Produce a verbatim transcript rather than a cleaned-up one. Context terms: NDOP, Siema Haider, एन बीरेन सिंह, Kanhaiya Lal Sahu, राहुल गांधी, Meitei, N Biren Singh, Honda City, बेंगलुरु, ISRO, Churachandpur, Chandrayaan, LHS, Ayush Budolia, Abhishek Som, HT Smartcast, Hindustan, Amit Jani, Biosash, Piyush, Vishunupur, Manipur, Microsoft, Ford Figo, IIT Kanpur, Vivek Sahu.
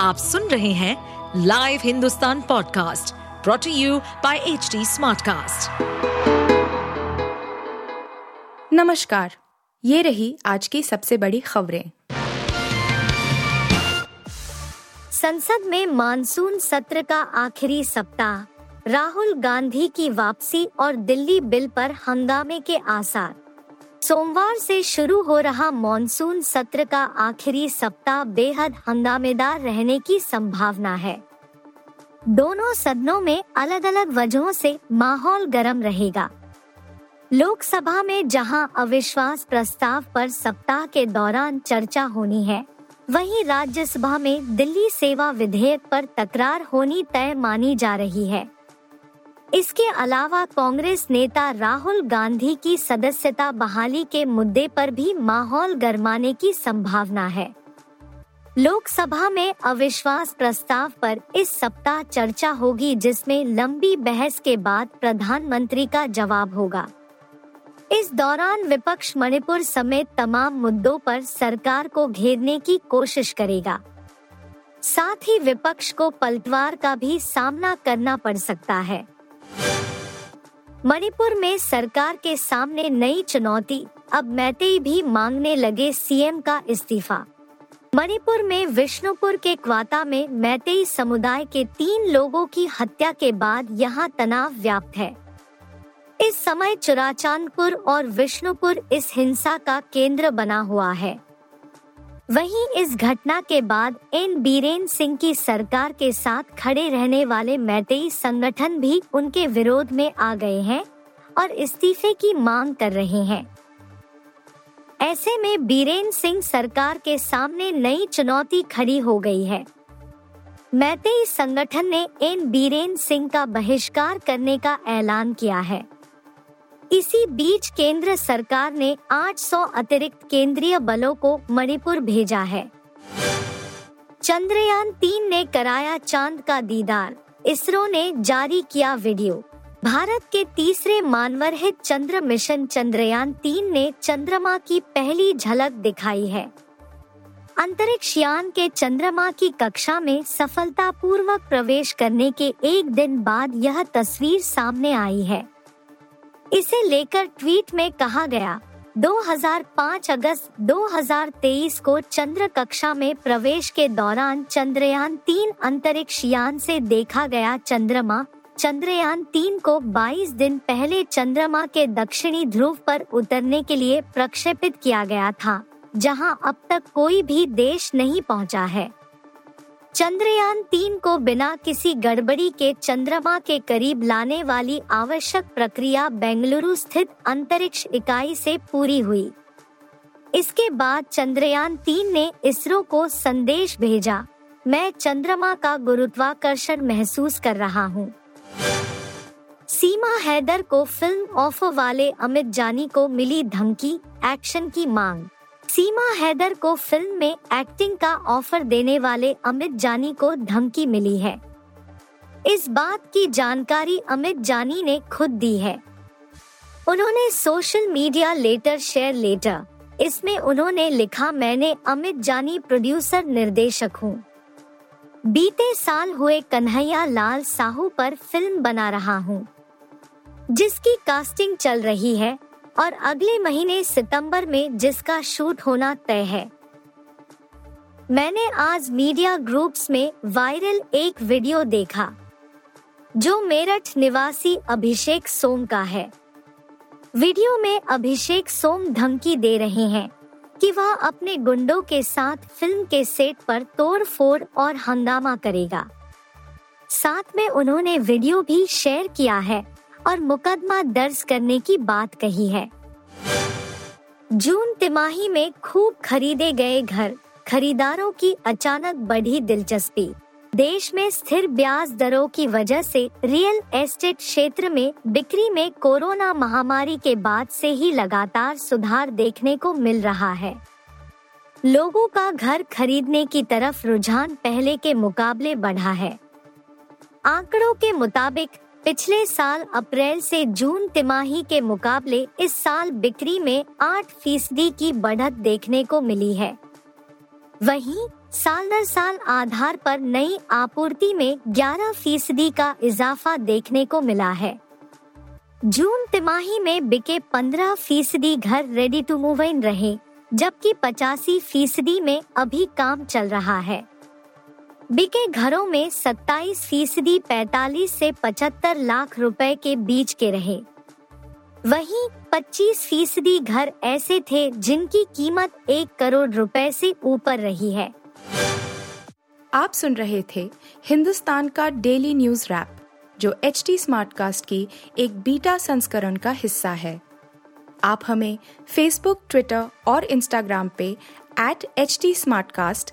आप सुन रहे हैं live Hindustan podcast brought to you by HT Smartcast. नमस्कार, ये रही आज की सबसे बड़ी खबरें। संसद में मानसून सत्र का आखिरी सप्ताह, राहुल गांधी की वापसी और दिल्ली बिल पर हंगामे के आसार। सोमवार से शुरू हो रहा मॉनसून सत्र का आखिरी सप्ताह बेहद हंगामेदार रहने की संभावना है। दोनों सदनों में अलग अलग वजहों से माहौल गर्म रहेगा। लोकसभा में जहां अविश्वास प्रस्ताव पर सप्ताह के दौरान चर्चा होनी है, वहीं राज्यसभा में दिल्ली सेवा विधेयक पर तकरार होनी तय मानी जा रही है। इसके अलावा कांग्रेस नेता राहुल गांधी की सदस्यता बहाली के मुद्दे पर भी माहौल गरमाने की संभावना है। लोकसभा में अविश्वास प्रस्ताव पर इस सप्ताह चर्चा होगी, जिसमें लंबी बहस के बाद प्रधानमंत्री का जवाब होगा। इस दौरान विपक्ष मणिपुर समेत तमाम मुद्दों पर सरकार को घेरने की कोशिश करेगा। साथ ही विपक्ष को पलटवार का भी सामना करना पड़ सकता है। मणिपुर में सरकार के सामने नई चुनौती, अब मैतेई भी मांगने लगे सीएम का इस्तीफा। मणिपुर में विष्णुपुर के क्वाता में मैतेई समुदाय के तीन लोगों की हत्या के बाद यहां तनाव व्याप्त है। इस समय चुराचांदपुर और विष्णुपुर इस हिंसा का केंद्र बना हुआ है। वहीं इस घटना के बाद एन बीरेन सिंह की सरकार के साथ खड़े रहने वाले मैतेई संगठन भी उनके विरोध में आ गए हैं और इस्तीफे की मांग कर रहे हैं। ऐसे में बीरेन सिंह सरकार के सामने नई चुनौती खड़ी हो गई है। मैतेई संगठन ने एन बीरेन सिंह का बहिष्कार करने का ऐलान किया है। इसी बीच केंद्र सरकार ने आठ सौ अतिरिक्त केंद्रीय बलों को मणिपुर भेजा है। चंद्रयान तीन ने कराया चांद का दीदार, इसरो ने जारी किया वीडियो। भारत के तीसरे मानवरहित चंद्र मिशन चंद्रयान तीन ने चंद्रमा की पहली झलक दिखाई है। अंतरिक्ष यान के चंद्रमा की कक्षा में सफलतापूर्वक प्रवेश करने के एक दिन बाद यह तस्वीर सामने आई है। इसे लेकर ट्वीट में कहा गया, दो हज़ार पाँच अगस्त दो हज़ार तेईस को चंद्र कक्षा में प्रवेश के दौरान चंद्रयान तीन अंतरिक्ष यान से देखा गया चंद्रमा। चंद्रयान तीन को बाईस दिन पहले चंद्रमा के दक्षिणी ध्रुव पर उतरने के लिए प्रक्षेपित किया गया था, जहां अब तक कोई भी देश नहीं पहुंचा है। चंद्रयान तीन को बिना किसी गड़बड़ी के चंद्रमा के करीब लाने वाली आवश्यक प्रक्रिया बेंगलुरु स्थित अंतरिक्ष इकाई से पूरी हुई। इसके बाद चंद्रयान तीन ने इसरो को संदेश भेजा, मैं चंद्रमा का गुरुत्वाकर्षण महसूस कर रहा हूँ। सीमा हैदर को फिल्म ऑफर वाले अमित जानी को मिली धमकी, एक्शन की मांग। सीमा हैदर को फिल्म में एक्टिंग का ऑफर देने वाले अमित जानी को धमकी मिली है। इस बात की जानकारी अमित जानी ने खुद दी है। उन्होंने social media letter share letter, इसमें उन्होंने लिखा, मैंने अमित जानी प्रोड्यूसर निर्देशक हूँ। बीते साल हुए कन्हैया लाल साहू पर फिल्म बना रहा हूँ, जिसकी कास्टिंग चल रही है और अगले महीने सितंबर में जिसका शूट होना तय है। मैंने आज मीडिया ग्रुप्स में वायरल एक वीडियो देखा जो मेरठ निवासी अभिषेक सोम का है। वीडियो में अभिषेक सोम धमकी दे रहे हैं कि वह अपने गुंडों के साथ फिल्म के सेट पर तोड़फोड़ और हंगामा करेगा। साथ में उन्होंने वीडियो भी शेयर किया है और मुकदमा दर्ज करने की बात कही है। जून तिमाही में खूब खरीदे गए घर, खरीदारों की अचानक बढ़ी दिलचस्पी। देश में स्थिर ब्याज दरों की वजह से रियल एस्टेट क्षेत्र में बिक्री में कोरोना महामारी के बाद से ही लगातार सुधार देखने को मिल रहा है। लोगों का घर खरीदने की तरफ रुझान पहले के मुकाबले बढ़ा है। आंकड़ों के मुताबिक पिछले साल अप्रैल से जून तिमाही के मुकाबले इस साल बिक्री में आठ फीसदी की बढ़त देखने को मिली है। वहीं साल दर साल आधार पर नई आपूर्ति में ग्यारह फीसदी का इजाफा देखने को मिला है। जून तिमाही में बिके पंद्रह फीसदी घर रेडी टू मूव इन रहे, जबकि पचासी फीसदी में अभी काम चल रहा है। बिके घरों में सत्ताईस फीसदी पैंतालीस से पचहत्तर लाख रुपए के बीच के रहे। वहीं पच्चीस फीसदी घर ऐसे थे जिनकी कीमत एक करोड़ रुपए से ऊपर रही है। आप सुन रहे थे हिंदुस्तान का डेली न्यूज रैप, जो एच टी स्मार्टकास्ट की एक बीटा संस्करण का हिस्सा है। आप हमें फेसबुक, ट्विटर और इंस्टाग्राम पे एट एच टी स्मार्टकास्ट